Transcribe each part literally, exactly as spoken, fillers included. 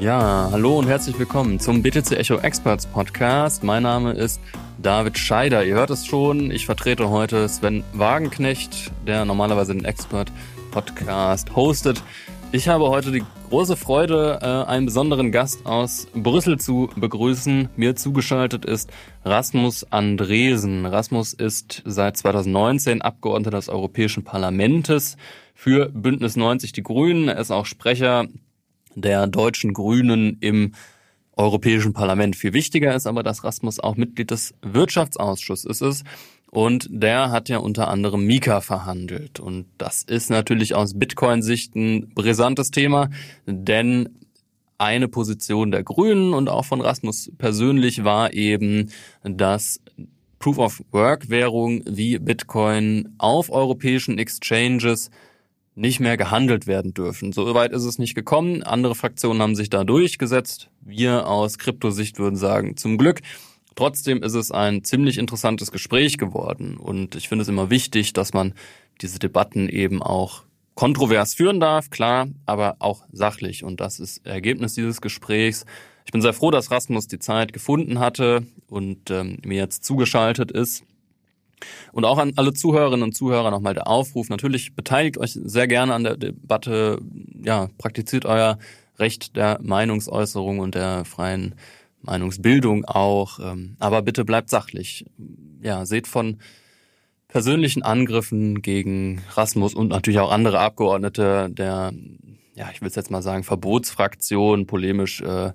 Ja, hallo und herzlich willkommen zum B T C-ECHO Experts Podcast. Mein Name ist David Scheider. Ihr hört es schon, ich vertrete heute Sven Wagenknecht, der normalerweise den Expert Podcast hostet. Ich habe heute die große Freude, einen besonderen Gast aus Brüssel zu begrüßen. Mir zugeschaltet ist Rasmus Andresen. Rasmus ist seit zweitausendneunzehn Abgeordneter des Europäischen Parlaments für Bündnis neunzig/Die Grünen. Er ist auch Sprecher der deutschen Grünen im Europäischen Parlament. Viel wichtiger ist aber, dass Rasmus auch Mitglied des Wirtschaftsausschusses ist. Und der hat ja unter anderem MiCA verhandelt. Und das ist natürlich aus Bitcoin-Sicht ein brisantes Thema, denn eine Position der Grünen und auch von Rasmus persönlich war eben, dass Proof-of-Work-Währungen wie Bitcoin auf europäischen Exchanges nicht mehr gehandelt werden dürfen. So weit ist es nicht gekommen. Andere Fraktionen haben sich da durchgesetzt. Wir aus Kryptosicht würden sagen, zum Glück. Trotzdem ist es ein ziemlich interessantes Gespräch geworden und ich finde es immer wichtig, dass man diese Debatten eben auch kontrovers führen darf, klar, aber auch sachlich, und das ist Ergebnis dieses Gesprächs. Ich bin sehr froh, dass Rasmus die Zeit gefunden hatte und ähm, mir jetzt zugeschaltet ist. Und auch an alle Zuhörerinnen und Zuhörer nochmal der Aufruf. Natürlich beteiligt euch sehr gerne an der Debatte, ja, praktiziert euer Recht der Meinungsäußerung und der freien Meinungsbildung auch, aber bitte bleibt sachlich. Ja, seht von persönlichen Angriffen gegen Rasmus und natürlich auch andere Abgeordnete der, ja, ich will es jetzt mal sagen, Verbotsfraktion, polemisch äh,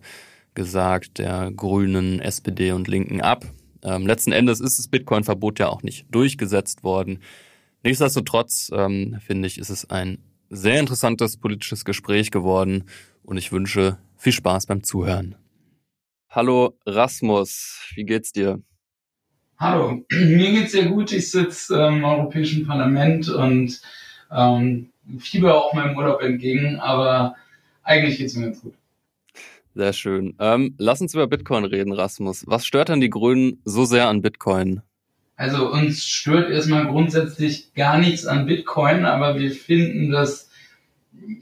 gesagt, der Grünen, S P D und Linken ab. Ähm, letzten Endes ist das Bitcoin-Verbot ja auch nicht durchgesetzt worden. Nichtsdestotrotz, ähm, finde ich, ist es ein sehr interessantes politisches Gespräch geworden und ich wünsche viel Spaß beim Zuhören. Hallo Rasmus, wie geht's dir? Hallo, mir geht's sehr gut. Ich sitze im Europäischen Parlament und ähm, fieber auch meinem Urlaub entgegen, aber eigentlich geht's mir ganz gut. Sehr schön. Ähm, lass uns über Bitcoin reden, Rasmus. Was stört denn die Grünen so sehr an Bitcoin? Also uns stört erstmal grundsätzlich gar nichts an Bitcoin, aber wir finden, dass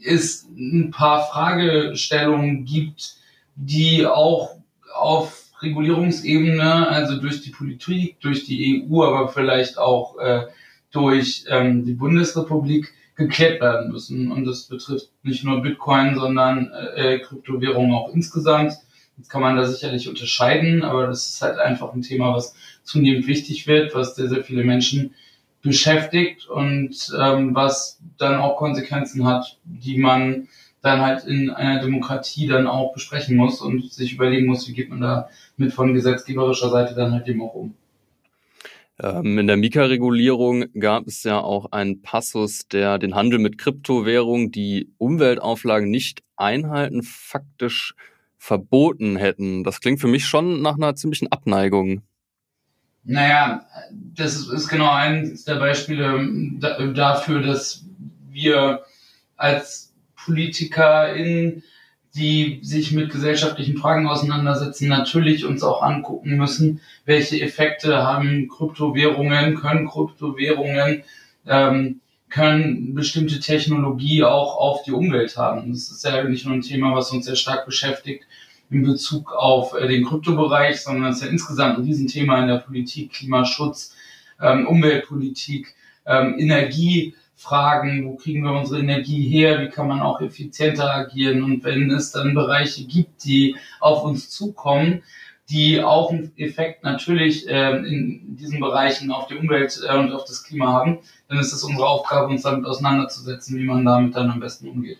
es ein paar Fragestellungen gibt, die auch auf Regulierungsebene, also durch die Politik, durch die E U, aber vielleicht auch äh, durch ähm, die Bundesrepublik geklärt werden müssen. Und das betrifft nicht nur Bitcoin, sondern äh, Kryptowährungen auch insgesamt. Jetzt kann man da sicherlich unterscheiden, aber das ist halt einfach ein Thema, was zunehmend wichtig wird, was sehr, sehr viele Menschen beschäftigt und ähm, was dann auch Konsequenzen hat, die man dann halt in einer Demokratie dann auch besprechen muss und sich überlegen muss, wie geht man da mit von gesetzgeberischer Seite dann halt eben auch um. Ähm, in der MiCA-Regulierung gab es ja auch einen Passus, der den Handel mit Kryptowährungen, die Umweltauflagen nicht einhalten, faktisch verboten hätten. Das klingt für mich schon nach einer ziemlichen Abneigung. Naja, das ist genau eines der Beispiele dafür, dass wir als PolitikerInnen, die sich mit gesellschaftlichen Fragen auseinandersetzen, natürlich uns auch angucken müssen, welche Effekte haben Kryptowährungen, können Kryptowährungen, ähm, können bestimmte Technologie auch auf die Umwelt haben. Das ist ja nicht nur ein Thema, was uns sehr stark beschäftigt in Bezug auf den Kryptobereich, sondern es ist ja insgesamt ein Riesenthema in der Politik, Klimaschutz, ähm, Umweltpolitik, ähm, Energie, Fragen, wo kriegen wir unsere Energie her, wie kann man auch effizienter agieren, und wenn es dann Bereiche gibt, die auf uns zukommen, die auch einen Effekt natürlich äh, in diesen Bereichen auf die Umwelt äh, und auf das Klima haben, dann ist es unsere Aufgabe, uns damit auseinanderzusetzen, wie man damit dann am besten umgeht.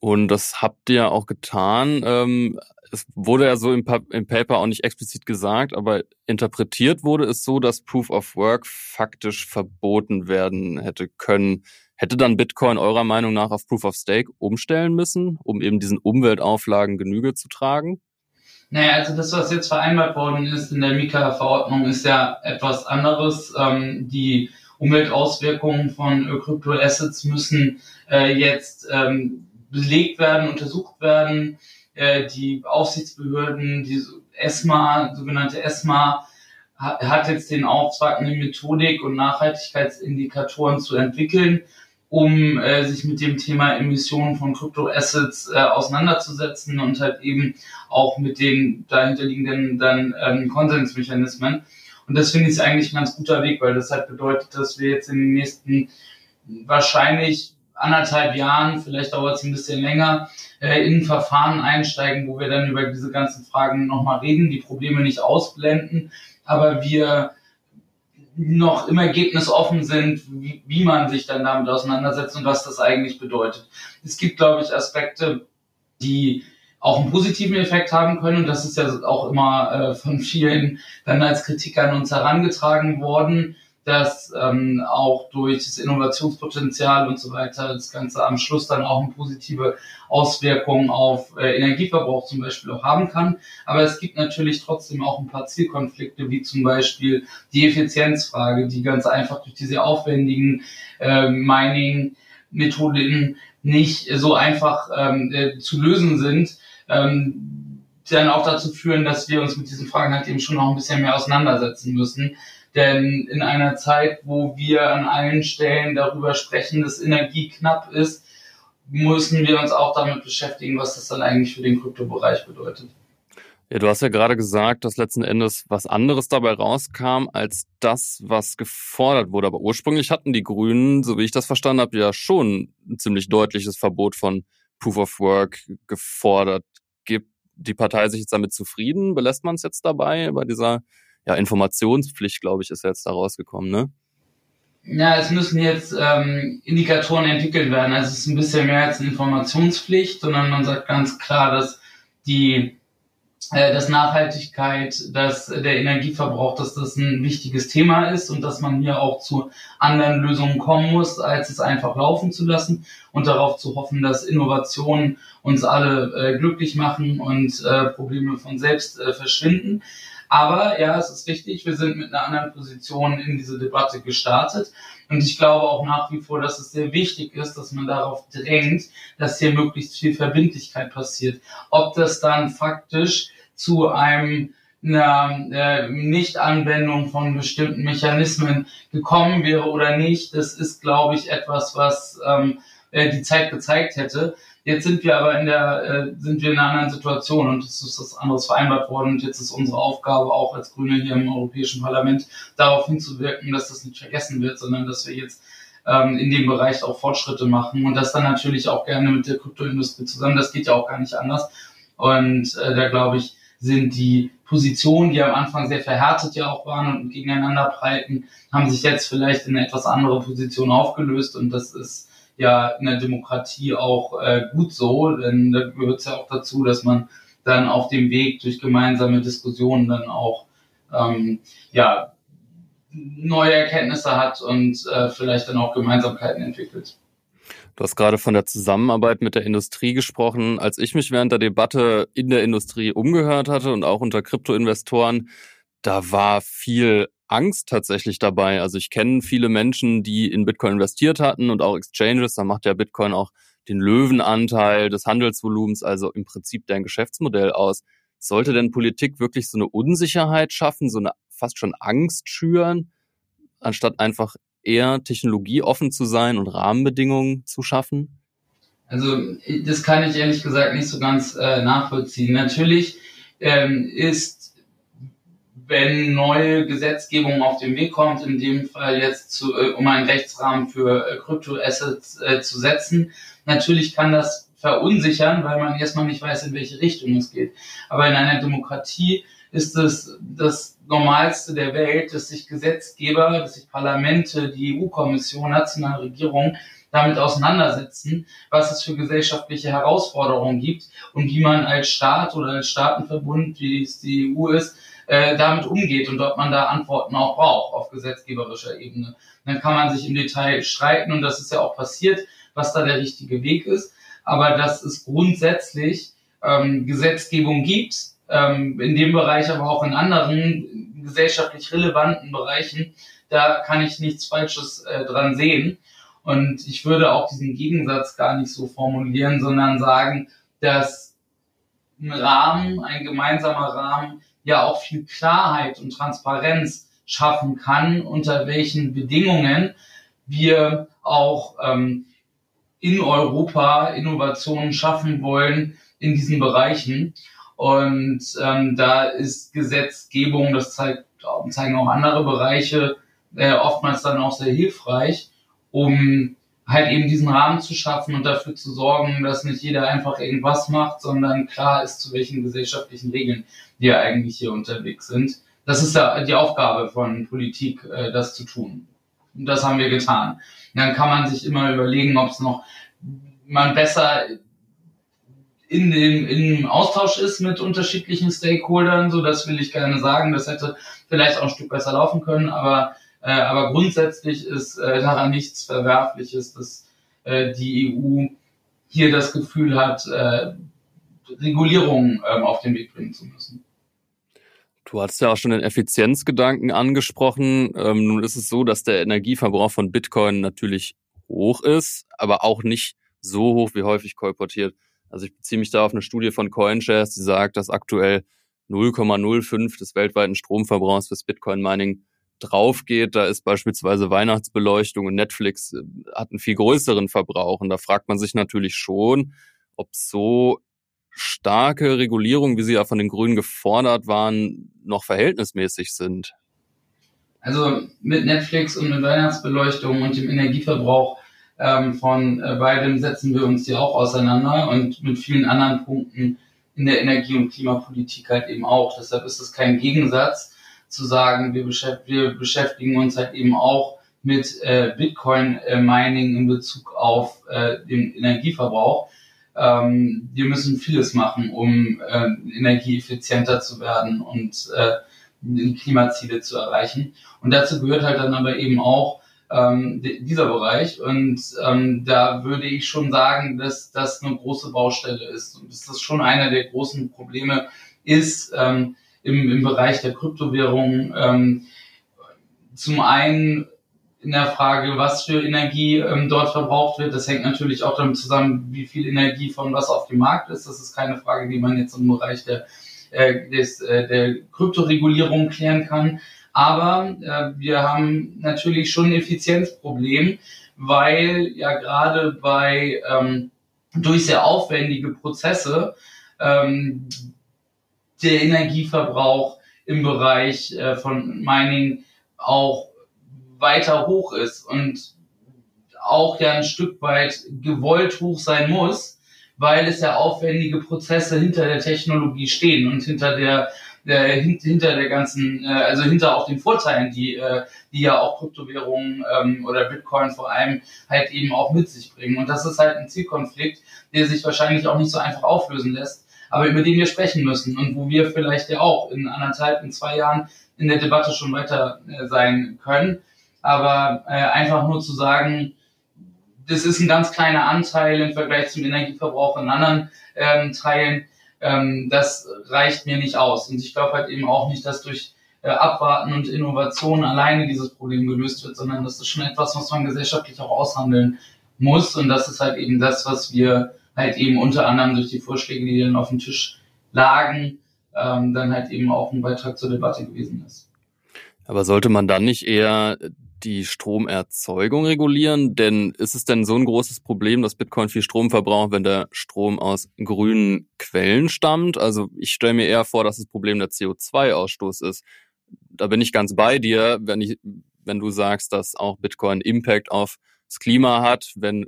Und das habt ihr auch getan. Ähm, es wurde ja so im, pa- im Paper auch nicht explizit gesagt, aber interpretiert wurde es so, dass Proof of Work faktisch verboten werden hätte können. Hätte dann Bitcoin eurer Meinung nach auf Proof of Stake umstellen müssen, um eben diesen Umweltauflagen Genüge zu tragen? Naja, also das, was jetzt vereinbart worden ist in der MiCA-Verordnung, ist ja etwas anderes. Ähm, die Umweltauswirkungen von Kryptoassets müssen äh, jetzt ähm, belegt werden, untersucht werden. Die Aufsichtsbehörden, die ESMA, sogenannte ESMA, hat jetzt den Auftrag, eine Methodik und Nachhaltigkeitsindikatoren zu entwickeln, um äh, sich mit dem Thema Emissionen von Kryptoassets äh, auseinanderzusetzen und halt eben auch mit den dahinterliegenden dann ähm, Konsensmechanismen. Und das finde ich eigentlich ein ganz guter Weg, weil das halt bedeutet, dass wir jetzt in den nächsten wahrscheinlich anderthalb Jahren, vielleicht dauert es ein bisschen länger, äh, in Verfahren einsteigen, wo wir dann über diese ganzen Fragen nochmal reden, die Probleme nicht ausblenden, aber wir noch im Ergebnis offen sind, wie, wie man sich dann damit auseinandersetzt und was das eigentlich bedeutet. Es gibt, glaube ich, Aspekte, die auch einen positiven Effekt haben können, und das ist ja auch immer äh, von vielen dann als Kritik an uns herangetragen worden, dass ähm, auch durch das Innovationspotenzial und so weiter das Ganze am Schluss dann auch eine positive Auswirkung auf äh, Energieverbrauch zum Beispiel auch haben kann. Aber es gibt natürlich trotzdem auch ein paar Zielkonflikte, wie zum Beispiel die Effizienzfrage, die ganz einfach durch diese aufwendigen äh, Mining-Methoden nicht so einfach ähm, äh, zu lösen sind, ähm, dann auch dazu führen, dass wir uns mit diesen Fragen halt eben schon noch ein bisschen mehr auseinandersetzen müssen. Denn in einer Zeit, wo wir an allen Stellen darüber sprechen, dass Energie knapp ist, müssen wir uns auch damit beschäftigen, was das dann eigentlich für den Kryptobereich bedeutet. Ja, du hast ja gerade gesagt, dass letzten Endes was anderes dabei rauskam, als das, was gefordert wurde. Aber ursprünglich hatten die Grünen, so wie ich das verstanden habe, ja schon ein ziemlich deutliches Verbot von Proof-of-Work gefordert. Gibt die Partei sich jetzt damit zufrieden? Belässt man es jetzt dabei bei dieser... Ja, Informationspflicht, glaube ich, ist jetzt da rausgekommen, ne? Ja, es müssen jetzt ähm, Indikatoren entwickelt werden. Also es ist ein bisschen mehr als eine Informationspflicht, sondern man sagt ganz klar, dass die äh, dass Nachhaltigkeit, dass der Energieverbrauch, dass das ein wichtiges Thema ist und dass man hier auch zu anderen Lösungen kommen muss, als es einfach laufen zu lassen und darauf zu hoffen, dass Innovationen uns alle äh, glücklich machen und äh, Probleme von selbst äh, verschwinden. Aber ja, es ist richtig, wir sind mit einer anderen Position in diese Debatte gestartet. Und ich glaube auch nach wie vor, dass es sehr wichtig ist, dass man darauf drängt, dass hier möglichst viel Verbindlichkeit passiert. Ob das dann faktisch zu einem einer äh, Nichtanwendung von bestimmten Mechanismen gekommen wäre oder nicht, das ist, glaube ich, etwas, was ähm, äh, die Zeit gezeigt hätte. Jetzt sind wir aber in der, äh, sind wir in einer anderen Situation und es ist was anderes vereinbart worden und jetzt ist unsere Aufgabe auch als Grüne hier im Europäischen Parlament darauf hinzuwirken, dass das nicht vergessen wird, sondern dass wir jetzt ähm, in dem Bereich auch Fortschritte machen und das dann natürlich auch gerne mit der Kryptoindustrie zusammen, das geht ja auch gar nicht anders und äh, da glaube ich, sind die Positionen, die am Anfang sehr verhärtet ja auch waren und gegeneinander prallten, haben sich jetzt vielleicht in eine etwas andere Position aufgelöst und das ist ja in der Demokratie auch äh, gut so, denn da gehört es ja auch dazu, dass man dann auf dem Weg durch gemeinsame Diskussionen dann auch ähm, ja neue Erkenntnisse hat und äh, vielleicht dann auch Gemeinsamkeiten entwickelt. Du hast gerade von der Zusammenarbeit mit der Industrie gesprochen. Als ich mich während der Debatte in der Industrie umgehört hatte und auch unter Kryptoinvestoren, da war viel Angst tatsächlich dabei. Also ich kenne viele Menschen, die in Bitcoin investiert hatten und auch Exchanges, da macht ja Bitcoin auch den Löwenanteil des Handelsvolumens, also im Prinzip dein Geschäftsmodell aus. Sollte denn Politik wirklich so eine Unsicherheit schaffen, so eine fast schon Angst schüren, anstatt einfach eher technologieoffen zu sein und Rahmenbedingungen zu schaffen? Also das kann ich ehrlich gesagt nicht so ganz äh, nachvollziehen. Natürlich ähm, ist wenn neue Gesetzgebung auf den Weg kommt, in dem Fall jetzt zu, um einen Rechtsrahmen für Kryptoassets äh, zu setzen. Natürlich kann das verunsichern, weil man erstmal nicht weiß, in welche Richtung es geht. Aber in einer Demokratie ist es das Normalste der Welt, dass sich Gesetzgeber, dass sich Parlamente, die E U-Kommission, nationale Regierungen damit auseinandersetzen, was es für gesellschaftliche Herausforderungen gibt und wie man als Staat oder als Staatenverbund, wie es die E U ist, damit umgeht und ob man da Antworten auch braucht auf gesetzgeberischer Ebene. Und dann kann man sich im Detail streiten und das ist ja auch passiert, was da der richtige Weg ist. Aber dass es grundsätzlich ähm, Gesetzgebung gibt, ähm, in dem Bereich, aber auch in anderen gesellschaftlich relevanten Bereichen, da kann ich nichts Falsches äh, dran sehen. Und ich würde auch diesen Gegensatz gar nicht so formulieren, sondern sagen, dass ein Rahmen, ein gemeinsamer Rahmen, ja auch viel Klarheit und Transparenz schaffen kann, unter welchen Bedingungen wir auch ähm, in Europa Innovationen schaffen wollen in diesen Bereichen. Und ähm, da ist Gesetzgebung, das zeigt, zeigen auch andere Bereiche, äh, oftmals dann auch sehr hilfreich, um halt eben diesen Rahmen zu schaffen und dafür zu sorgen, dass nicht jeder einfach irgendwas macht, sondern klar ist, zu welchen gesellschaftlichen Regeln wir eigentlich hier unterwegs sind. Das ist ja die Aufgabe von Politik, äh, das zu tun. Und das haben wir getan. Und dann kann man sich immer überlegen, ob es noch man besser in dem im Austausch ist mit unterschiedlichen Stakeholdern. So, das will ich gerne sagen. Das hätte vielleicht auch ein Stück besser laufen können, aber äh, aber grundsätzlich ist äh, daran nichts Verwerfliches, dass äh, die E U hier das Gefühl hat, äh, Regulierungen äh, auf den Weg bringen zu müssen. Du hast ja auch schon den Effizienzgedanken angesprochen. Ähm, nun ist es so, dass der Energieverbrauch von Bitcoin natürlich hoch ist, aber auch nicht so hoch, wie häufig kolportiert. Also ich beziehe mich da auf eine Studie von CoinShares, die sagt, dass aktuell null Komma null fünf des weltweiten Stromverbrauchs fürs Bitcoin-Mining draufgeht. Da ist beispielsweise Weihnachtsbeleuchtung und Netflix hat einen viel größeren Verbrauch. Und da fragt man sich natürlich schon, ob so starke Regulierungen, wie sie ja von den Grünen gefordert waren, noch verhältnismäßig sind? Also mit Netflix und mit Weihnachtsbeleuchtung und dem Energieverbrauch ähm, von äh, beidem setzen wir uns hier auch auseinander und mit vielen anderen Punkten in der Energie- und Klimapolitik halt eben auch. Deshalb ist es kein Gegensatz zu sagen, wir, beschäft- wir beschäftigen uns halt eben auch mit äh, Bitcoin-Mining in Bezug auf äh, den Energieverbrauch. Ähm, wir müssen vieles machen, um äh, energieeffizienter zu werden und äh, Klimaziele zu erreichen. Und dazu gehört halt dann aber eben auch ähm, de- dieser Bereich. Und ähm, da würde ich schon sagen, dass das eine große Baustelle ist. Und dass das schon einer der großen Probleme ist ähm, im, im Bereich der Kryptowährungen. Ähm, zum einen in der Frage, was für Energie ähm, dort verbraucht wird. Das hängt natürlich auch damit zusammen, wie viel Energie von was auf dem Markt ist. Das ist keine Frage, die man jetzt im Bereich der, äh, des, äh, der Kryptoregulierung klären kann. Aber äh, wir haben natürlich schon ein Effizienzproblem, weil ja gerade bei ähm, durch sehr aufwendige Prozesse ähm, der Energieverbrauch im Bereich äh, von Mining auch weiter hoch ist und auch ja ein Stück weit gewollt hoch sein muss, weil es ja aufwendige Prozesse hinter der Technologie stehen und hinter der, der hinter der ganzen, also hinter auch den Vorteilen, die, die ja auch Kryptowährungen oder Bitcoin vor allem halt eben auch mit sich bringen. Und das ist halt ein Zielkonflikt, der sich wahrscheinlich auch nicht so einfach auflösen lässt, aber über den wir sprechen müssen und wo wir vielleicht ja auch in anderthalb, in zwei Jahren in der Debatte schon weiter sein können. Aber äh, einfach nur zu sagen, das ist ein ganz kleiner Anteil im Vergleich zum Energieverbrauch in anderen ähm, Teilen, ähm, das reicht mir nicht aus. Und ich glaube halt eben auch nicht, dass durch äh, Abwarten und Innovation alleine dieses Problem gelöst wird, sondern das ist schon etwas, was man gesellschaftlich auch aushandeln muss. Und das ist halt eben das, was wir halt eben unter anderem durch die Vorschläge, die dann auf dem Tisch lagen, ähm, dann halt eben auch ein Beitrag zur Debatte gewesen ist. Aber sollte man dann nicht eher die Stromerzeugung regulieren? Denn ist es denn so ein großes Problem, dass Bitcoin viel Strom verbraucht, wenn der Strom aus grünen Quellen stammt? Also ich stelle mir eher vor, dass das Problem der C O zwei Ausstoß ist. Da bin ich ganz bei dir, wenn ich, wenn du sagst, dass auch Bitcoin Impact auf das Klima hat, wenn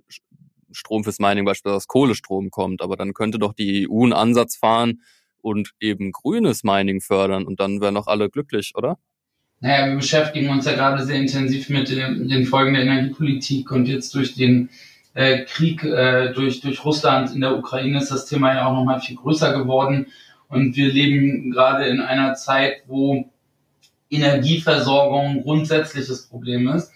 Strom fürs Mining beispielsweise aus Kohlestrom kommt. Aber dann könnte doch die E U einen Ansatz fahren und eben grünes Mining fördern und dann wären doch alle glücklich, oder? Naja, wir beschäftigen uns ja gerade sehr intensiv mit den, den Folgen der Energiepolitik und jetzt durch den äh, Krieg äh, durch, durch Russland in der Ukraine ist das Thema ja auch nochmal viel größer geworden und wir leben gerade in einer Zeit, wo Energieversorgung ein grundsätzliches Problem ist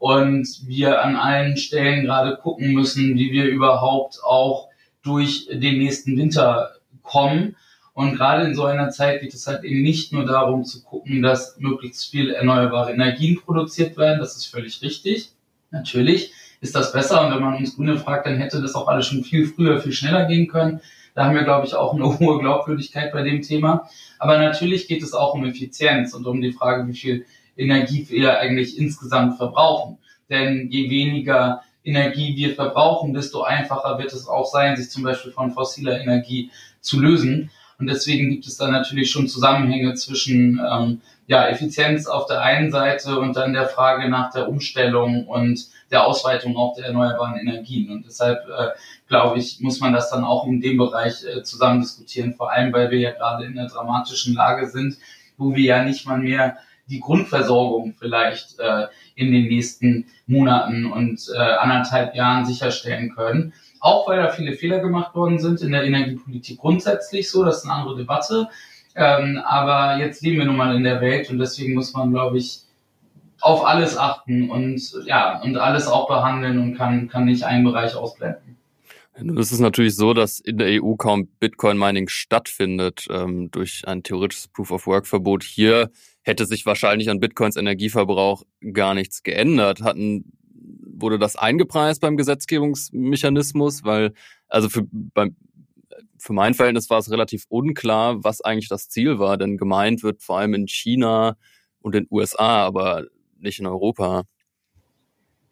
und wir an allen Stellen gerade gucken müssen, wie wir überhaupt auch durch den nächsten Winter kommen. Und gerade in so einer Zeit geht es halt eben nicht nur darum zu gucken, dass möglichst viel erneuerbare Energien produziert werden. Das ist völlig richtig. Natürlich ist das besser. Und wenn man uns Grüne fragt, dann hätte das auch alles schon viel früher, viel schneller gehen können. Da haben wir, glaube ich, auch eine hohe Glaubwürdigkeit bei dem Thema. Aber natürlich geht es auch um Effizienz und um die Frage, wie viel Energie wir eigentlich insgesamt verbrauchen. denn je weniger Energie wir verbrauchen, desto einfacher wird es auch sein, sich zum Beispiel von fossiler Energie zu lösen. Und deswegen gibt es da natürlich schon Zusammenhänge zwischen ähm, ja, Effizienz auf der einen Seite und dann der Frage nach der Umstellung und der Ausweitung auch der erneuerbaren Energien. Und deshalb, äh, glaube ich, muss man das dann auch in dem Bereich äh, zusammen diskutieren, vor allem, weil wir ja gerade in einer dramatischen Lage sind, wo wir ja nicht mal mehr die Grundversorgung vielleicht äh, in den nächsten Monaten und äh, anderthalb Jahren sicherstellen können. Auch weil da viele Fehler gemacht worden sind in der Energiepolitik grundsätzlich so, das ist eine andere Debatte. Ähm, aber jetzt leben wir nun mal in der Welt und deswegen muss man, glaube ich, auf alles achten und ja und alles auch behandeln und kann, kann nicht einen Bereich ausblenden. Nun ist es natürlich so, dass in der E U kaum Bitcoin-Mining stattfindet ähm, durch ein theoretisches Proof-of-Work-Verbot. Hier hätte sich wahrscheinlich an Bitcoins Energieverbrauch gar nichts geändert. Hatten Wurde das eingepreist beim Gesetzgebungsmechanismus? Weil, also für, beim, für mein Verhältnis war es relativ unklar, was eigentlich das Ziel war. Denn gemeint wird vor allem in China und in den U S A, aber nicht in Europa.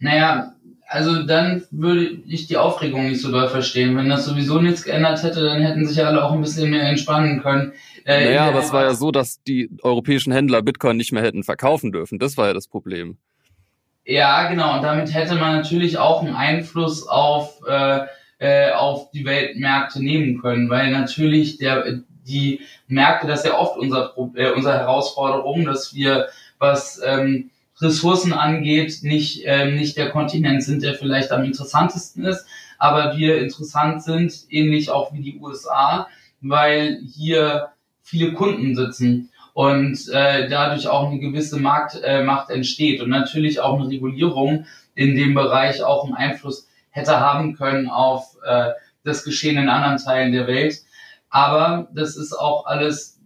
Naja, also dann würde ich die Aufregung nicht so doll verstehen. Wenn das sowieso nichts geändert hätte, dann hätten sich ja alle auch ein bisschen mehr entspannen können. Äh, naja, aber es war ja so, dass die europäischen Händler Bitcoin nicht mehr hätten verkaufen dürfen. Das war ja das Problem. Ja, genau. Und damit hätte man natürlich auch einen Einfluss auf äh, auf die Weltmärkte nehmen können, weil natürlich der die Märkte, das ist ja oft unser äh, unsere Herausforderung, dass wir, was ähm, Ressourcen angeht, nicht ähm, nicht der Kontinent sind, der vielleicht am interessantesten ist, aber wir interessant sind, ähnlich auch wie die U S A, weil hier viele Kunden sitzen. Und äh, dadurch auch eine gewisse Markt, äh, Macht entsteht und natürlich auch eine Regulierung in dem Bereich auch einen Einfluss hätte haben können auf äh, das Geschehen in anderen Teilen der Welt. Aber das ist auch alles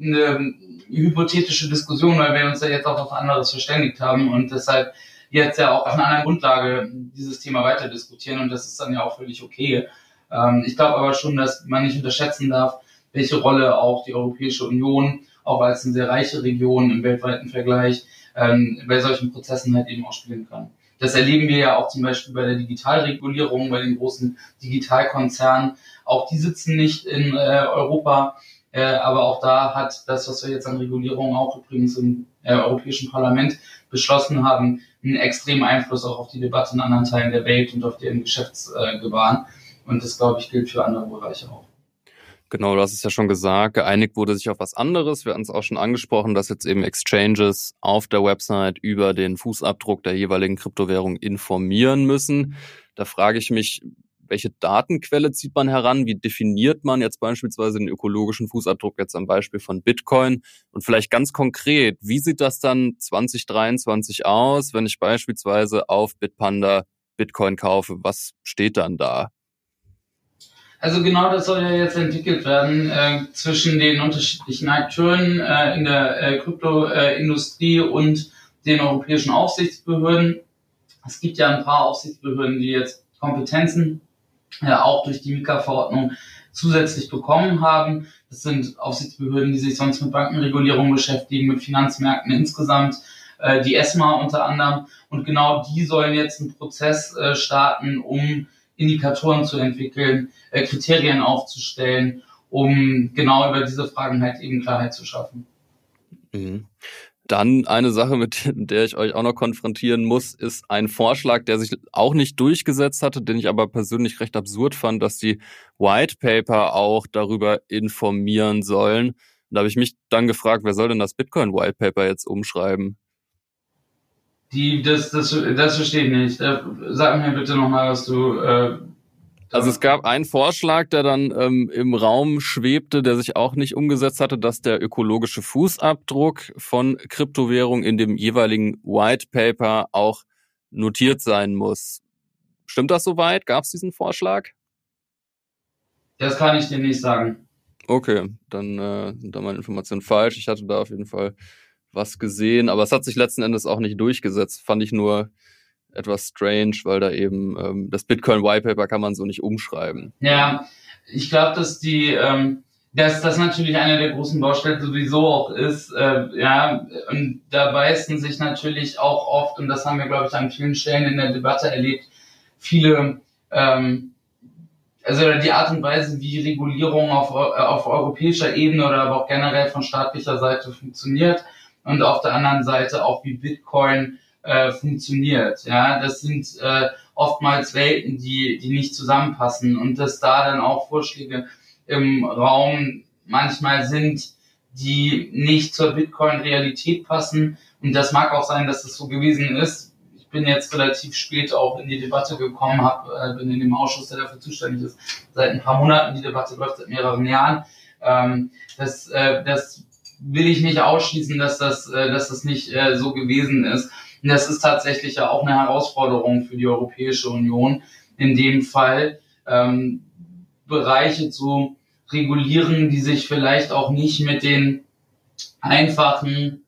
eine hypothetische Diskussion, weil wir uns ja jetzt auch auf anderes verständigt haben und deshalb jetzt ja auch auf einer anderen Grundlage dieses Thema weiter diskutieren und das ist dann ja auch völlig okay. Ähm, ich glaube aber schon, dass man nicht unterschätzen darf, welche Rolle auch die Europäische Union auch als eine sehr reiche Region im weltweiten Vergleich ähm, bei solchen Prozessen halt eben auch spielen kann. Das erleben wir ja auch zum Beispiel bei der Digitalregulierung, bei den großen Digitalkonzernen. Auch die sitzen nicht in äh, Europa, äh, aber auch da hat das, was wir jetzt an Regulierung auch übrigens im äh, Europäischen Parlament beschlossen haben, einen extremen Einfluss auch auf die Debatte in anderen Teilen der Welt und auf deren Geschäftsgebaren. Äh, und das, glaube ich, gilt für andere Bereiche auch. Genau, du hast es ja schon gesagt, geeinigt wurde sich auf was anderes. Wir hatten es auch schon angesprochen, dass jetzt eben Exchanges auf der Website über den Fußabdruck der jeweiligen Kryptowährung informieren müssen. Da frage ich mich, welche Datenquelle zieht man heran? Wie definiert man jetzt beispielsweise den ökologischen Fußabdruck jetzt am Beispiel von Bitcoin? Und vielleicht ganz konkret, wie sieht das dann zwanzig dreiundzwanzig aus, wenn ich beispielsweise auf Bitpanda Bitcoin kaufe? Was steht dann da? Also genau das soll ja jetzt entwickelt werden äh, zwischen den unterschiedlichen Akteuren äh, in der äh, Kryptoindustrie äh, und den europäischen Aufsichtsbehörden. Es gibt ja ein paar Aufsichtsbehörden, die jetzt Kompetenzen äh, auch durch die MiCA-Verordnung zusätzlich bekommen haben. Das sind Aufsichtsbehörden, die sich sonst mit Bankenregulierung beschäftigen, mit Finanzmärkten insgesamt, äh, die ESMA unter anderem. Und genau die sollen jetzt einen Prozess äh, starten, um Indikatoren zu entwickeln, äh, Kriterien aufzustellen, um genau über diese Fragen halt eben Klarheit zu schaffen. Mhm. Dann eine Sache, mit der ich euch auch noch konfrontieren muss, ist ein Vorschlag, der sich auch nicht durchgesetzt hatte, den ich aber persönlich recht absurd fand, dass die White Paper auch darüber informieren sollen. Da habe ich mich dann gefragt, wer soll denn das Bitcoin White Paper jetzt umschreiben? Die, das, das, das verstehe ich nicht. Sag mir bitte nochmal, was du... Äh, also es gab einen Vorschlag, der dann ähm, im Raum schwebte, der sich auch nicht umgesetzt hatte, dass der ökologische Fußabdruck von Kryptowährung in dem jeweiligen White Paper auch notiert sein muss. Stimmt das soweit? Gab es diesen Vorschlag? Das kann ich dir nicht sagen. Okay, dann äh, sind da meine Informationen falsch. Ich hatte da auf jeden Fall was gesehen, aber es hat sich letzten Endes auch nicht durchgesetzt. Fand ich nur etwas strange, weil da eben ähm, das Bitcoin Whitepaper kann man so nicht umschreiben. Ja, ich glaube, dass die ähm, dass das natürlich eine der großen Baustellen sowieso auch ist, äh, ja, und da beißen sich natürlich auch oft, und das haben wir, glaube ich, an vielen Stellen in der Debatte erlebt, viele, ähm, also die Art und Weise, wie Regulierung auf, auf europäischer Ebene oder aber auch generell von staatlicher Seite funktioniert und auf der anderen Seite auch, wie Bitcoin äh, funktioniert, ja, das sind äh, oftmals Welten, die, die nicht zusammenpassen, und dass da dann auch Vorschläge im Raum manchmal sind, die nicht zur Bitcoin-Realität passen. Und das mag auch sein, dass das so gewesen ist. Ich bin jetzt relativ spät auch in die Debatte gekommen, hab, bin in dem Ausschuss, der dafür zuständig ist, seit ein paar Monaten. Die Debatte läuft seit mehreren Jahren. Das, das will ich nicht ausschließen, dass das, dass das nicht so gewesen ist. Und das ist tatsächlich ja auch eine Herausforderung für die Europäische Union, in dem Fall Bereiche zu regulieren, die sich vielleicht auch nicht mit den einfachen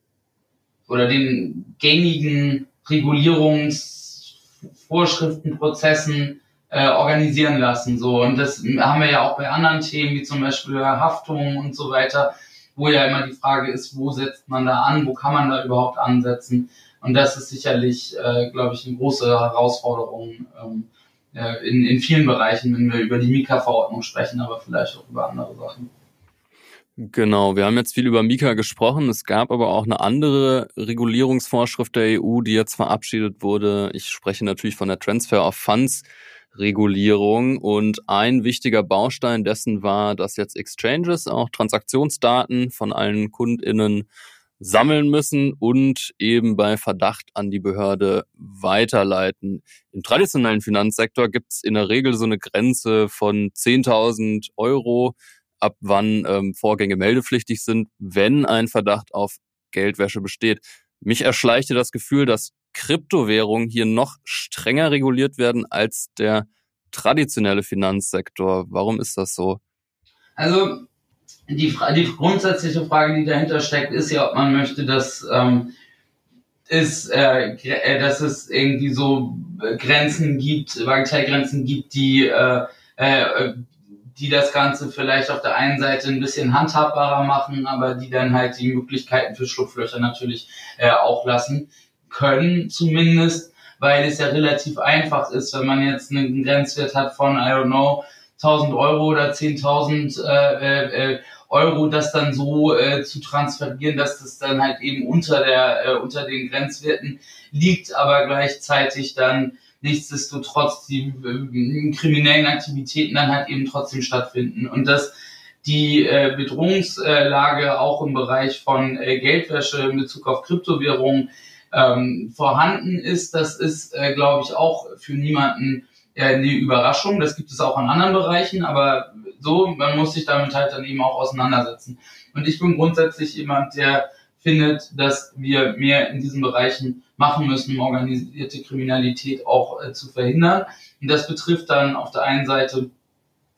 oder den gängigen Regulierungsvorschriften, Prozessen äh, organisieren lassen. So. Und das haben wir ja auch bei anderen Themen, wie zum Beispiel Haftungen und so weiter, wo ja immer die Frage ist, wo setzt man da an, wo kann man da überhaupt ansetzen? Und das ist sicherlich, äh, glaube ich, eine große Herausforderung, ähm, In, in vielen Bereichen, wenn wir über die MiCA-Verordnung sprechen, aber vielleicht auch über andere Sachen. Genau, wir haben jetzt viel über MiCA gesprochen. Es gab aber auch eine andere Regulierungsvorschrift der E U, die jetzt verabschiedet wurde. Ich spreche natürlich von der Transfer of Funds Regulierung, und ein wichtiger Baustein dessen war, dass jetzt Exchanges auch Transaktionsdaten von allen KundInnen sammeln müssen und eben bei Verdacht an die Behörde weiterleiten. Im traditionellen Finanzsektor gibt es in der Regel so eine Grenze von zehntausend Euro, ab wann ähm, Vorgänge meldepflichtig sind, wenn ein Verdacht auf Geldwäsche besteht. Mich erschleichte das Gefühl, dass Kryptowährungen hier noch strenger reguliert werden als der traditionelle Finanzsektor. Warum ist das so? Also Die, die grundsätzliche Frage, die dahinter steckt, ist ja, ob man möchte, dass, ähm, ist, äh, dass es irgendwie so Grenzen gibt, Bagatellgrenzen gibt, die, äh, äh, die das Ganze vielleicht auf der einen Seite ein bisschen handhabbarer machen, aber die dann halt die Möglichkeiten für Schlupflöcher natürlich äh, auch lassen können, zumindest, weil es ja relativ einfach ist, wenn man jetzt einen Grenzwert hat von, I don't know, tausend Euro oder zehntausend äh, äh, Euro, das dann so äh, zu transferieren, dass das dann halt eben unter der äh, unter den Grenzwerten liegt, aber gleichzeitig dann nichtsdestotrotz die äh, kriminellen Aktivitäten dann halt eben trotzdem stattfinden, und dass die äh, Bedrohungslage auch im Bereich von äh, Geldwäsche in Bezug auf Kryptowährungen ähm, vorhanden ist, das ist, äh, glaube ich, auch für niemanden eine Überraschung. Das gibt es auch in anderen Bereichen, aber so, man muss sich damit halt dann eben auch auseinandersetzen. Und ich bin grundsätzlich jemand, der findet, dass wir mehr in diesen Bereichen machen müssen, um organisierte Kriminalität auch äh, zu verhindern. Und das betrifft dann auf der einen Seite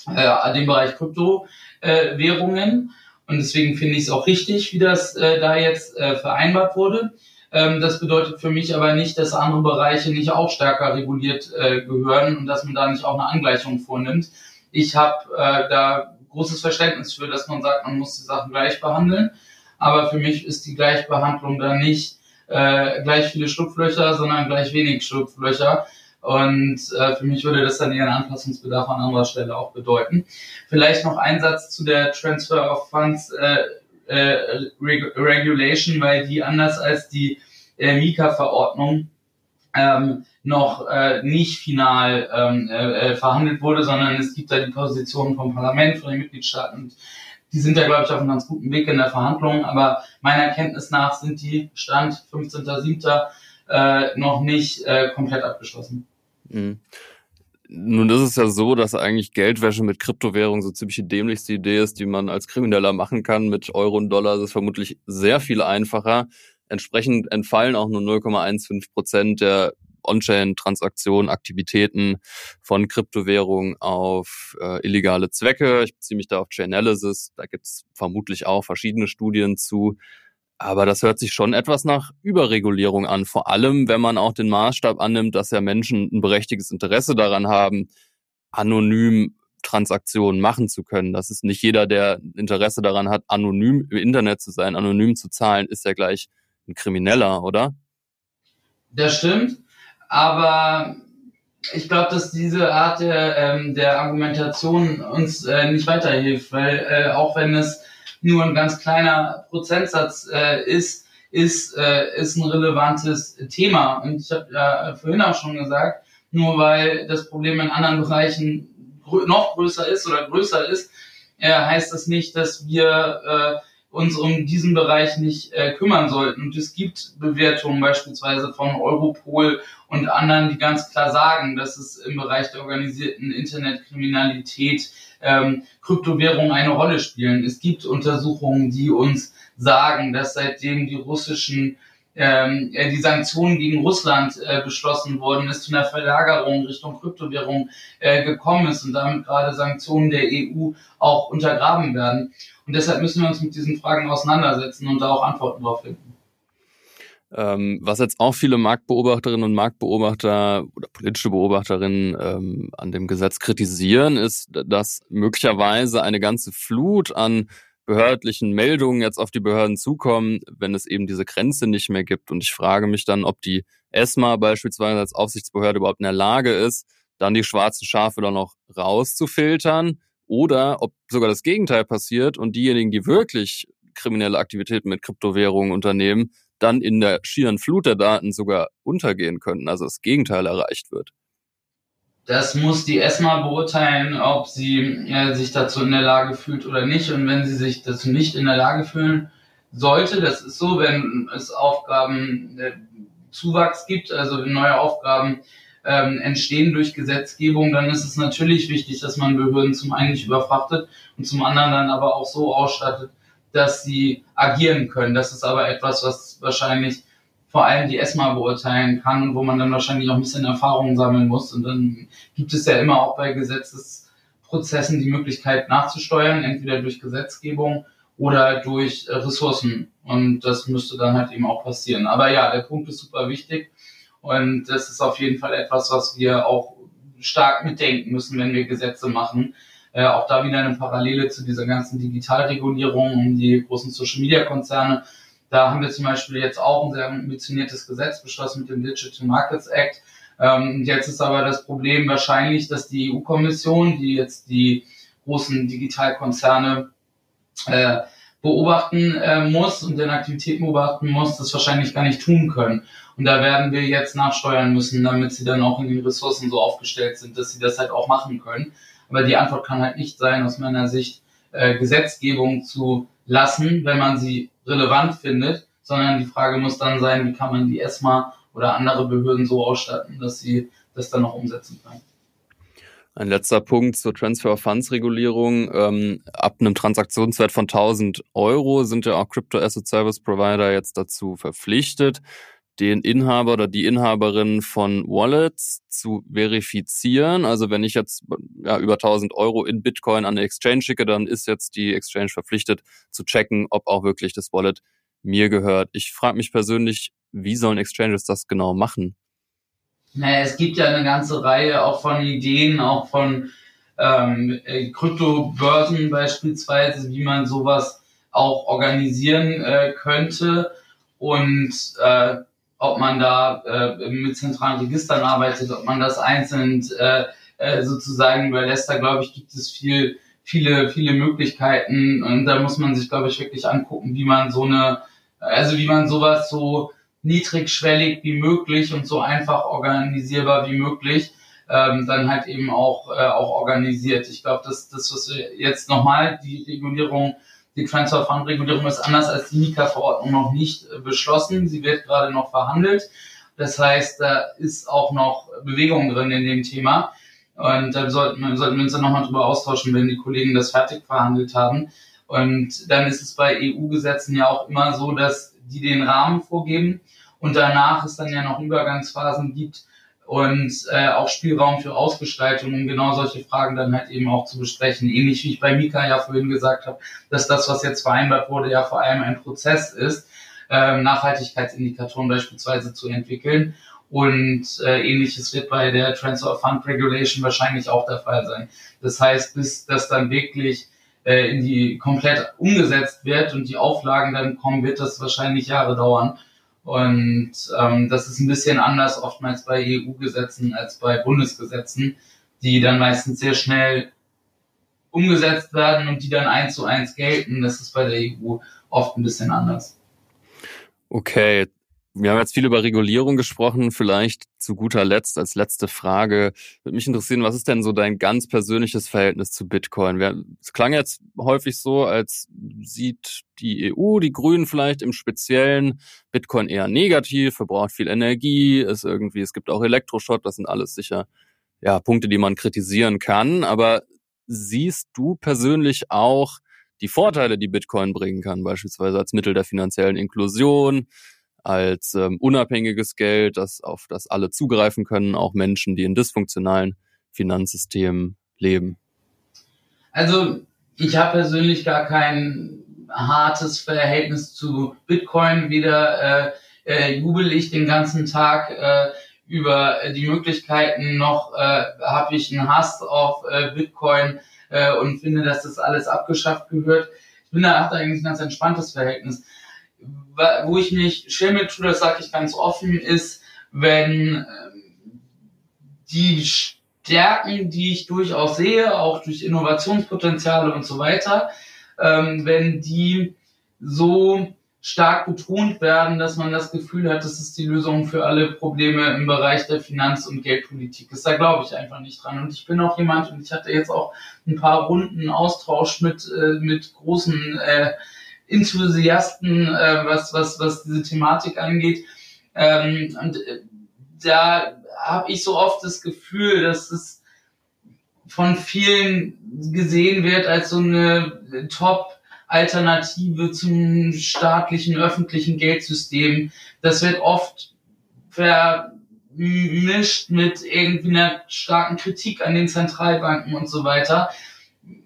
äh, den Bereich Kryptowährungen. Und deswegen finde ich es auch richtig, wie das äh, da jetzt äh, vereinbart wurde. Das bedeutet für mich aber nicht, dass andere Bereiche nicht auch stärker reguliert äh, gehören und dass man da nicht auch eine Angleichung vornimmt. Ich habe äh, da großes Verständnis für, dass man sagt, man muss die Sachen gleich behandeln. Aber für mich ist die Gleichbehandlung dann nicht äh, gleich viele Schlupflöcher, sondern gleich wenig Schlupflöcher. Und äh, für mich würde das dann eher einen Anpassungsbedarf an anderer Stelle auch bedeuten. Vielleicht noch ein Satz zu der Transfer of Funds äh, äh, Reg- Regulation, weil die anders als die äh, MiCA-Verordnung ähm, noch äh, nicht final ähm, äh, verhandelt wurde, sondern es gibt da die Positionen vom Parlament, von den Mitgliedstaaten, und die sind da, glaube ich, auf einem ganz guten Weg in der Verhandlung, aber meiner Kenntnis nach sind die Stand fünfzehnter siebter äh, noch nicht äh, komplett abgeschlossen. Mhm. Nun ist es ja so, dass eigentlich Geldwäsche mit Kryptowährung so ziemlich die dämlichste Idee ist, die man als Krimineller machen kann. Mit Euro und Dollar ist es vermutlich sehr viel einfacher. Entsprechend entfallen auch nur null Komma fünfzehn Prozent der On-Chain-Transaktionen, Aktivitäten von Kryptowährungen auf äh, illegale Zwecke. Ich beziehe mich da auf Chainalysis. Da gibt es vermutlich auch verschiedene Studien zu. Aber das hört sich schon etwas nach Überregulierung an, vor allem wenn man auch den Maßstab annimmt, dass ja Menschen ein berechtigtes Interesse daran haben, anonym Transaktionen machen zu können. Das ist nicht jeder, der Interesse daran hat, anonym im Internet zu sein, anonym zu zahlen, ist ja gleich ein Krimineller, oder? Das stimmt, aber ich glaube, dass diese Art der, ähm, der Argumentation uns äh, nicht weiterhilft, weil äh, auch wenn es nur ein ganz kleiner Prozentsatz äh, ist, ist, äh, ist ein relevantes Thema. Und ich habe ja vorhin auch schon gesagt, nur weil das Problem in anderen Bereichen grö- noch größer ist oder größer ist, äh, heißt das nicht, dass wir äh, uns um diesen Bereich nicht äh, kümmern sollten. Und es gibt Bewertungen beispielsweise von Europol und anderen, die ganz klar sagen, dass es im Bereich der organisierten Internetkriminalität ähm, Kryptowährungen eine Rolle spielen. Es gibt Untersuchungen, die uns sagen, dass seitdem die russischen ähm, die Sanktionen gegen Russland äh, beschlossen wurden, es zu einer Verlagerung Richtung Kryptowährung äh, gekommen ist und damit gerade Sanktionen der E U auch untergraben werden. Und deshalb müssen wir uns mit diesen Fragen auseinandersetzen und da auch Antworten drauf finden. Ähm, was jetzt auch viele Marktbeobachterinnen und Marktbeobachter oder politische Beobachterinnen ähm, an dem Gesetz kritisieren, ist, dass möglicherweise eine ganze Flut an behördlichen Meldungen jetzt auf die Behörden zukommen, wenn es eben diese Grenze nicht mehr gibt. Und ich frage mich dann, ob die ESMA beispielsweise als Aufsichtsbehörde überhaupt in der Lage ist, dann die schwarzen Schafe dann noch rauszufiltern. Oder ob sogar das Gegenteil passiert und diejenigen, die wirklich kriminelle Aktivitäten mit Kryptowährungen unternehmen, dann in der schieren Flut der Daten sogar untergehen könnten, also das Gegenteil erreicht wird. Das muss die ESMA beurteilen, ob sie äh, sich dazu in der Lage fühlt oder nicht. Und wenn sie sich dazu nicht in der Lage fühlen sollte, das ist so, wenn es Aufgabenzuwachs gibt, also neue Aufgaben Ähm, entstehen durch Gesetzgebung, dann ist es natürlich wichtig, dass man Behörden zum einen nicht überfrachtet und zum anderen dann aber auch so ausstattet, dass sie agieren können. Das ist aber etwas, was wahrscheinlich vor allem die ESMA beurteilen kann und wo man dann wahrscheinlich auch ein bisschen Erfahrung sammeln muss. Und dann gibt es ja immer auch bei Gesetzesprozessen die Möglichkeit nachzusteuern, entweder durch Gesetzgebung oder durch Ressourcen. Und das müsste dann halt eben auch passieren. Aber ja, der Punkt ist super wichtig. Und das ist auf jeden Fall etwas, was wir auch stark mitdenken müssen, wenn wir Gesetze machen. Äh, auch da wieder eine Parallele zu dieser ganzen Digitalregulierung um die großen Social-Media-Konzerne. Da haben wir zum Beispiel jetzt auch ein sehr ambitioniertes Gesetz beschlossen mit dem Digital Markets Act. Ähm, jetzt ist aber das Problem wahrscheinlich, dass die E U-Kommission, die jetzt die großen Digitalkonzerne äh, beobachten äh, muss und deren Aktivitäten beobachten muss, das wahrscheinlich gar nicht tun können. Und da werden wir jetzt nachsteuern müssen, damit sie dann auch in den Ressourcen so aufgestellt sind, dass sie das halt auch machen können. Aber die Antwort kann halt nicht sein, aus meiner Sicht, äh, Gesetzgebung zu lassen, wenn man sie relevant findet, sondern die Frage muss dann sein, wie kann man die ESMA oder andere Behörden so ausstatten, dass sie das dann noch umsetzen können. Ein letzter Punkt zur Transfer-of-Funds-Regulierung. Ähm, ab einem Transaktionswert von tausend Euro sind ja auch Crypto-Asset-Service-Provider jetzt dazu verpflichtet, den Inhaber oder die Inhaberin von Wallets zu verifizieren. Also wenn ich jetzt ja, über tausend Euro in Bitcoin an eine Exchange schicke, dann ist jetzt die Exchange verpflichtet zu checken, ob auch wirklich das Wallet mir gehört. Ich frage mich persönlich, wie sollen Exchanges das genau machen? Naja, es gibt ja eine ganze Reihe auch von Ideen, auch von ähm, Kryptobörsen beispielsweise, wie man sowas auch organisieren äh, könnte und äh, ob man da äh, mit zentralen Registern arbeitet, ob man das einzeln äh, äh, sozusagen überlässt. Da, glaube ich, gibt es viel, viele, viele Möglichkeiten und da muss man sich, glaube ich, wirklich angucken, wie man so eine, also wie man sowas so niedrigschwellig wie möglich und so einfach organisierbar wie möglich, ähm, dann halt eben auch äh, auch organisiert. Ich glaube, dass das, was wir jetzt nochmal, die Regulierung, die Transfer-Fund-Regulierung ist anders als die MiCA-Verordnung noch nicht äh, beschlossen. Sie wird gerade noch verhandelt. Das heißt, da ist auch noch Bewegung drin in dem Thema. Und da sollten wir, sollten wir uns dann nochmal drüber austauschen, wenn die Kollegen das fertig verhandelt haben. Und dann ist es bei E U-Gesetzen ja auch immer so, dass die den Rahmen vorgeben und danach es dann ja noch Übergangsphasen gibt und äh, auch Spielraum für Ausgestaltung, um genau solche Fragen dann halt eben auch zu besprechen. Ähnlich wie ich bei MiCA ja vorhin gesagt habe, dass das, was jetzt vereinbart wurde, ja vor allem ein Prozess ist, ähm, Nachhaltigkeitsindikatoren beispielsweise zu entwickeln. Und äh, ähnliches wird bei der Transfer of Fund Regulation wahrscheinlich auch der Fall sein. Das heißt, bis das dann wirklich äh, in die komplett umgesetzt wird und die Auflagen dann kommen, wird das wahrscheinlich Jahre dauern. Und ähm, das ist ein bisschen anders oftmals bei E U-Gesetzen als bei Bundesgesetzen, die dann meistens sehr schnell umgesetzt werden und die dann eins zu eins gelten. Das ist bei der E U oft ein bisschen anders. Okay. Wir haben jetzt viel über Regulierung gesprochen, vielleicht zu guter Letzt als letzte Frage. Würde mich interessieren, was ist denn so dein ganz persönliches Verhältnis zu Bitcoin? Es klang jetzt häufig so, als sieht die E U, die Grünen vielleicht im Speziellen, Bitcoin eher negativ, verbraucht viel Energie, ist irgendwie, es gibt auch Elektroschrott, das sind alles sicher ja Punkte, die man kritisieren kann. Aber siehst du persönlich auch die Vorteile, die Bitcoin bringen kann, beispielsweise als Mittel der finanziellen Inklusion, als ähm, unabhängiges Geld, das auf das alle zugreifen können, auch Menschen, die in dysfunktionalen Finanzsystemen leben? Also ich habe persönlich gar kein hartes Verhältnis zu Bitcoin. Weder äh, äh, jubel ich den ganzen Tag äh, über die Möglichkeiten, noch äh, habe ich einen Hass auf äh, Bitcoin äh, und finde, dass das alles abgeschafft gehört. Ich bin da eigentlich ein ganz entspanntes Verhältnis. Wo ich mich schäme tue, das sage ich ganz offen, ist, wenn die Stärken, die ich durchaus sehe, auch durch Innovationspotenziale und so weiter, wenn die so stark betont werden, dass man das Gefühl hat, das ist die Lösung für alle Probleme im Bereich der Finanz- und Geldpolitik ist. Da glaube ich einfach nicht dran. Und ich bin auch jemand, und ich hatte jetzt auch ein paar Runden Austausch mit, mit großen äh, Enthusiasten, äh, was was was diese Thematik angeht. Ähm, und äh, da habe ich so oft das Gefühl, dass es von vielen gesehen wird als so eine Top-Alternative zum staatlichen, öffentlichen Geldsystem. Das wird oft vermischt mit irgendwie einer starken Kritik an den Zentralbanken und so weiter.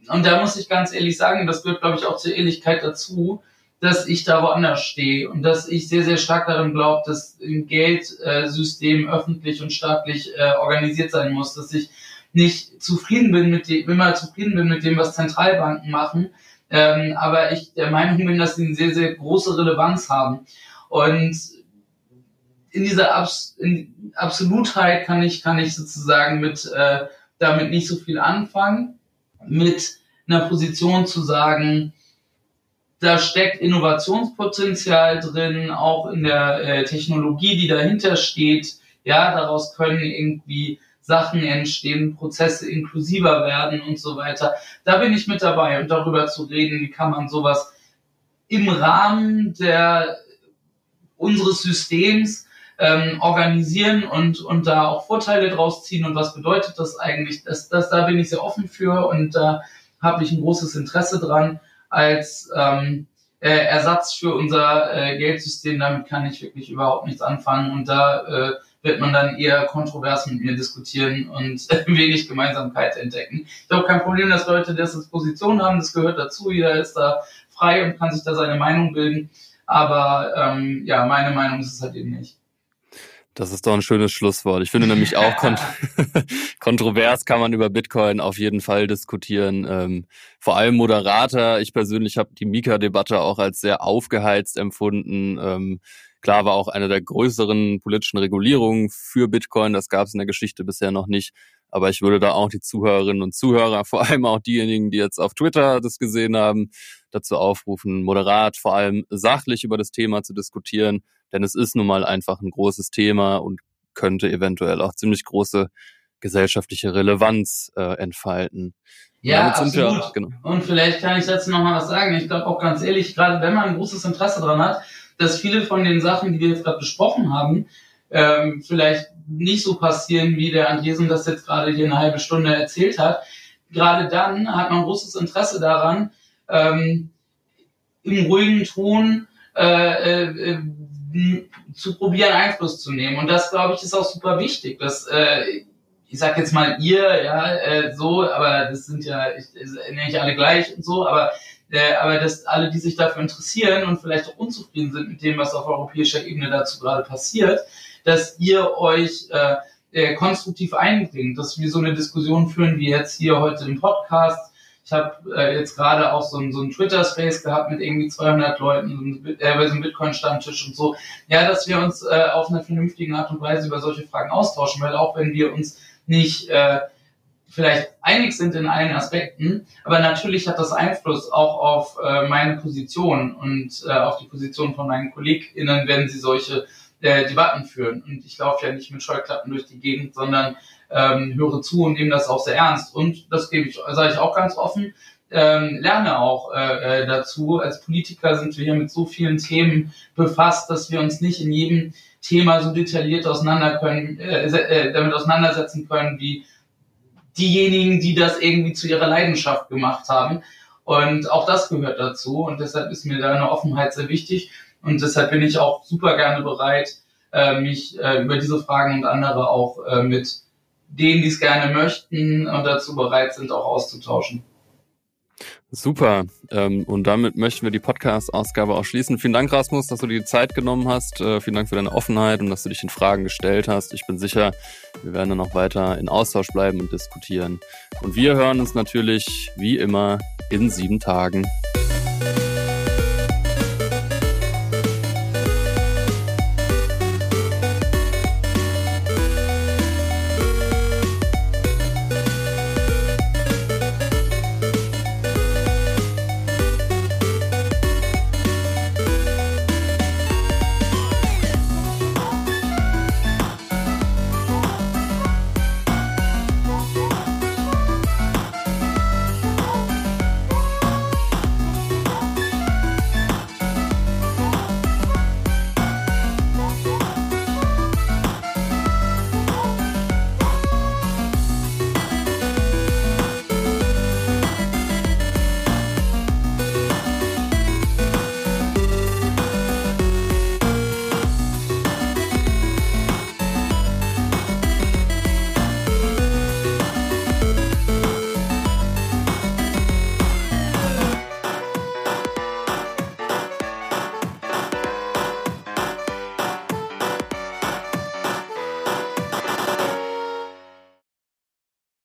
Und da muss ich ganz ehrlich sagen, das gehört, glaube ich, auch zur Ehrlichkeit dazu, dass ich da woanders stehe und dass ich sehr, sehr stark daran glaube, dass ein Geldsystem öffentlich und staatlich äh, organisiert sein muss, dass ich nicht zufrieden bin mit dem, immer zufrieden bin mit dem, was Zentralbanken machen, ähm, aber ich der Meinung bin, dass sie eine sehr, sehr große Relevanz haben. Und in dieser Abs- in Absolutheit kann ich, kann ich sozusagen mit, äh, damit nicht so viel anfangen. Mit einer Position zu sagen, da steckt Innovationspotenzial drin, auch in der äh, Technologie, die dahinter steht. Ja, daraus können irgendwie Sachen entstehen, Prozesse inklusiver werden und so weiter. Da bin ich mit dabei, und darüber zu reden, wie kann man sowas im Rahmen der unseres Systems ähm, organisieren und, und da auch Vorteile draus ziehen und was bedeutet das eigentlich, das, das, da bin ich sehr offen für und da habe ich ein großes Interesse dran als ähm, äh, Ersatz für unser äh, Geldsystem. Damit kann ich wirklich überhaupt nichts anfangen und da äh, wird man dann eher kontrovers mit mir diskutieren und wenig Gemeinsamkeit entdecken. Ich glaube, kein Problem, dass Leute das als Position haben, das gehört dazu, jeder ist da frei und kann sich da seine Meinung bilden, aber ähm, ja, meine Meinung ist es halt eben nicht. Das ist doch ein schönes Schlusswort. Ich finde nämlich auch, kont- kontrovers kann man über Bitcoin auf jeden Fall diskutieren. Ähm, vor allem moderater. Ich persönlich habe die MiCA-Debatte auch als sehr aufgeheizt empfunden. Ähm, klar, war auch eine der größeren politischen Regulierungen für Bitcoin. Das gab es in der Geschichte bisher noch nicht. Aber ich würde da auch die Zuhörerinnen und Zuhörer, vor allem auch diejenigen, die jetzt auf Twitter das gesehen haben, dazu aufrufen, moderat, vor allem sachlich über das Thema zu diskutieren. Denn es ist nun mal einfach ein großes Thema und könnte eventuell auch ziemlich große gesellschaftliche Relevanz äh, entfalten. Ja, absolut. Auch, genau. Und vielleicht kann ich dazu nochmal was sagen. Ich glaube auch ganz ehrlich, gerade wenn man ein großes Interesse daran hat, dass viele von den Sachen, die wir jetzt gerade besprochen haben, ähm, vielleicht nicht so passieren, wie der Andresen das jetzt gerade hier eine halbe Stunde erzählt hat. Gerade dann hat man großes Interesse daran, ähm, im ruhigen Ton äh, äh, zu probieren, Einfluss zu nehmen. Und das, glaube ich, ist auch super wichtig, dass, äh, ich sag jetzt mal ihr, ja, äh, so, aber das sind ja, ich, ich nenne ich alle gleich und so, aber Äh, aber dass alle, die sich dafür interessieren und vielleicht auch unzufrieden sind mit dem, was auf europäischer Ebene dazu gerade passiert, dass ihr euch äh, äh, konstruktiv einbringt, dass wir so eine Diskussion führen wie jetzt hier heute im Podcast. Ich habe äh, jetzt gerade auch so, so einen Twitter-Space gehabt mit irgendwie zweihundert Leuten, äh, bei so einem Bitcoin-Stammtisch und so. Ja, dass wir uns äh, auf eine vernünftige Art und Weise über solche Fragen austauschen, weil auch wenn wir uns nicht äh, vielleicht einig sind in allen Aspekten, aber natürlich hat das Einfluss auch auf äh, meine Position und äh, auf die Position von meinen KollegInnen, wenn sie solche äh, Debatten führen. Und ich laufe ja nicht mit Scheuklappen durch die Gegend, sondern ähm, höre zu und nehme das auch sehr ernst. Und das gebe ich, sage ich auch ganz offen, ähm, lerne auch äh, dazu. Als Politiker sind wir hier mit so vielen Themen befasst, dass wir uns nicht in jedem Thema so detailliert auseinander können, äh, äh, damit auseinandersetzen können, wie diejenigen, die das irgendwie zu ihrer Leidenschaft gemacht haben. Und auch das gehört dazu. Und deshalb ist mir da eine Offenheit sehr wichtig. Und deshalb bin ich auch super gerne bereit, mich über diese Fragen und andere auch mit denen, die es gerne möchten und dazu bereit sind, auch auszutauschen. Super. Und damit möchten wir die Podcast-Ausgabe auch schließen. Vielen Dank, Rasmus, dass du dir die Zeit genommen hast. Vielen Dank für deine Offenheit und dass du dich den Fragen gestellt hast. Ich bin sicher, wir werden dann noch weiter in Austausch bleiben und diskutieren. Und wir hören uns natürlich, wie immer, in sieben Tagen.